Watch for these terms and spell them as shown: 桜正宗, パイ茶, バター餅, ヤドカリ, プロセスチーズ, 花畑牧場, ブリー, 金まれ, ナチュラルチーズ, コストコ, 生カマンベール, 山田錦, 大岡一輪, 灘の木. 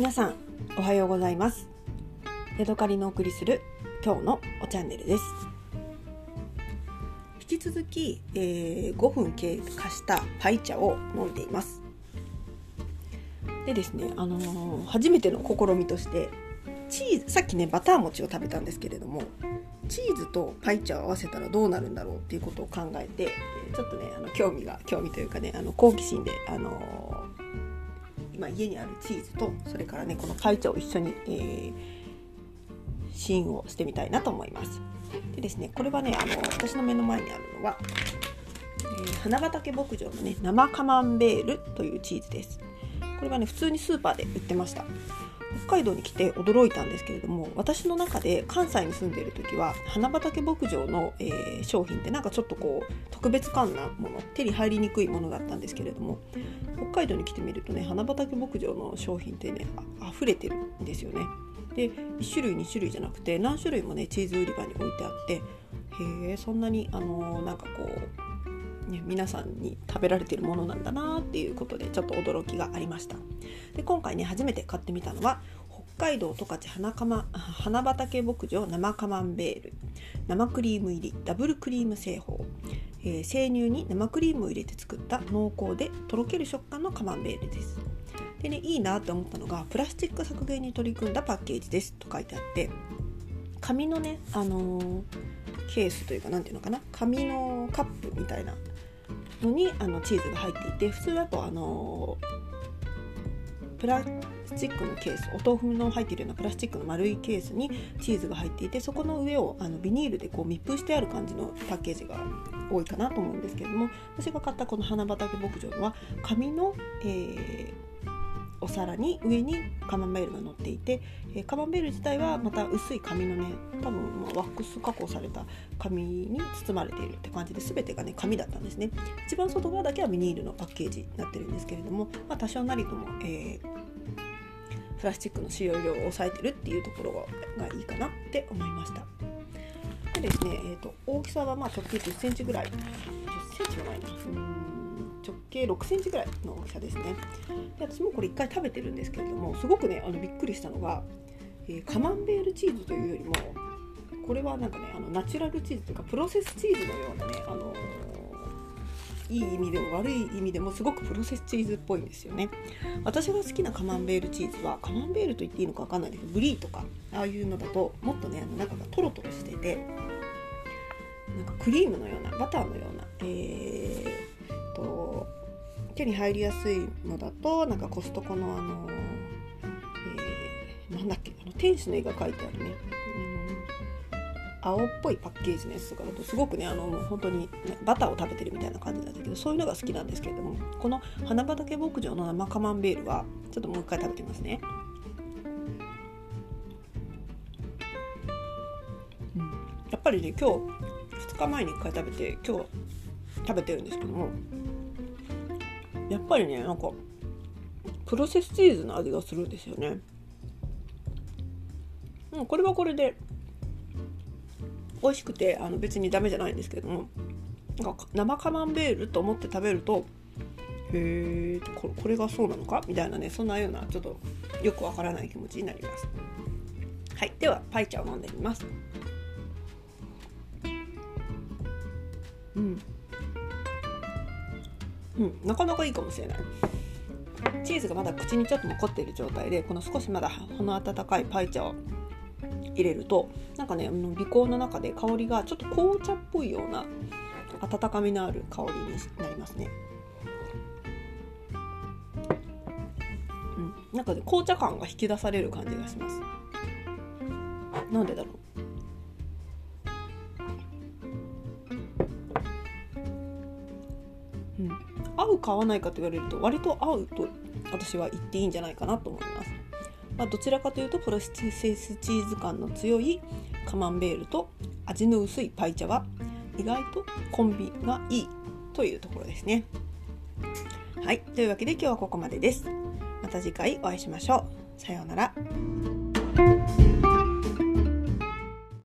皆さんおはようございます。ヤドカリのお送りする今日のおチャンネルです。引き続き、5分経過したパイ茶を飲んでいます。でですね、初めての試みとしてチーズ、さっきねバター餅を食べたんですけれども、チーズとパイ茶を合わせたらどうなるんだろうっていうことを考えて、ちょっとね興味というかね、好奇心で今家にあるチーズとそれからねこのパイ茶を一緒に、試飲をしてみたいなと思います。でですね、これはね私の目の前にあるのは、花畑牧場のね生カマンベールというチーズです。これはね普通にスーパーで売ってました。北海道に来て驚いたんですけれども、私の中で関西に住んでいる時は花畑牧場の、商品ってなんかちょっとこう特別感なもの、手に入りにくいものだったんですけれども、北海道に来てみるとね花畑牧場の商品ってね溢れてるんですよね。で1種類2種類じゃなくて何種類もねチーズ売り場に置いてあって、へえそんなになんかこう、ね、皆さんに食べられてるものなんだなっていうことでちょっと驚きがありました。で今回ね初めて買ってみたのは北海道十勝花畑牧場生カマンベール、生クリーム入りダブルクリーム製法、生乳に生クリームを入れて作った濃厚でとろける食感のカマンベールです。でね、いいなと思ったのがプラスチック削減に取り組んだパッケージですと書いてあって、紙のね、ケースというかなんていうのかな、紙のカップみたいなのにチーズが入っていて、普通だとプラスチックのケース、お豆腐の入っているようなプラスチックの丸いケースにチーズが入っていて、そこの上をビニールでこう密封してある感じのパッケージが多いかなと思うんですけれども、私が買ったこの花畑牧場のは紙の、お皿に上にカマンベールが乗っていて、カマンベール自体はまた薄い紙のね、多分ワックス加工された紙に包まれているって感じで、全てがね紙だったんですね。一番外側だけはビニールのパッケージになってるんですけれども、まあ、多少なりとも、プラスチックの使用量を抑えてるっていうところがいいかなって思いました。でですね、大きさはまあ直径10センチぐらい、10センチもないな。直径6センチぐらいの大きさですね。で私もこれ1回食べてるんですけれども、すごくねびっくりしたのが、カマンベールチーズというよりもこれはなんかねナチュラルチーズというかプロセスチーズのようなね、いい意味でも悪い意味でもすごくプロセスチーズっぽいんですよね。私が好きなカマンベールチーズは、カマンベールと言っていいのか分かんないですけど、ブリーとかああいうのだともっとね中がトロトロしてて、なんかクリームのようなバターのような、手に入りやすいのだとなんかコストコのなんだっけ天使の絵が描いてあるね、青っぽいパッケージのやつとかだとすごくね本当に、ね、バターを食べてるみたいな感じなんだけど、そういうのが好きなんですけれども、この花畑牧場の生カマンベールはちょっともう一回食べてますね。やっぱりね今日2日前に1回食べて今日食べてるんですけども、やっぱりねなんかプロセスチーズの味がするんですよね。これはこれで美味しくて別にダメじゃないんですけども、なんか生カマンベールと思って食べると、へえこれがそうなのかみたいなね、そんなようなちょっとよくわからない気持ちになります。はい、ではパイ茶を飲んでみます。なかなかいいかもしれない。チーズがまだ口にちょっと残っている状態で、この少しまだほの温かいパイ茶を入れるとなんかね鼻孔の中で香りがちょっと紅茶っぽいような温かみのある香りになりますね。なんかね紅茶感が引き出される感じがします。なんでだろう。合うか合わないかと言われると割と合うと私は言っていいんじゃないかなと思います。どちらかというとプロセスチーズ感の強いカマンベールと味の薄いパイ茶は意外とコンビがいいというところですね。はい、というわけで今日はここまでです。また次回お会いしましょう。さようなら。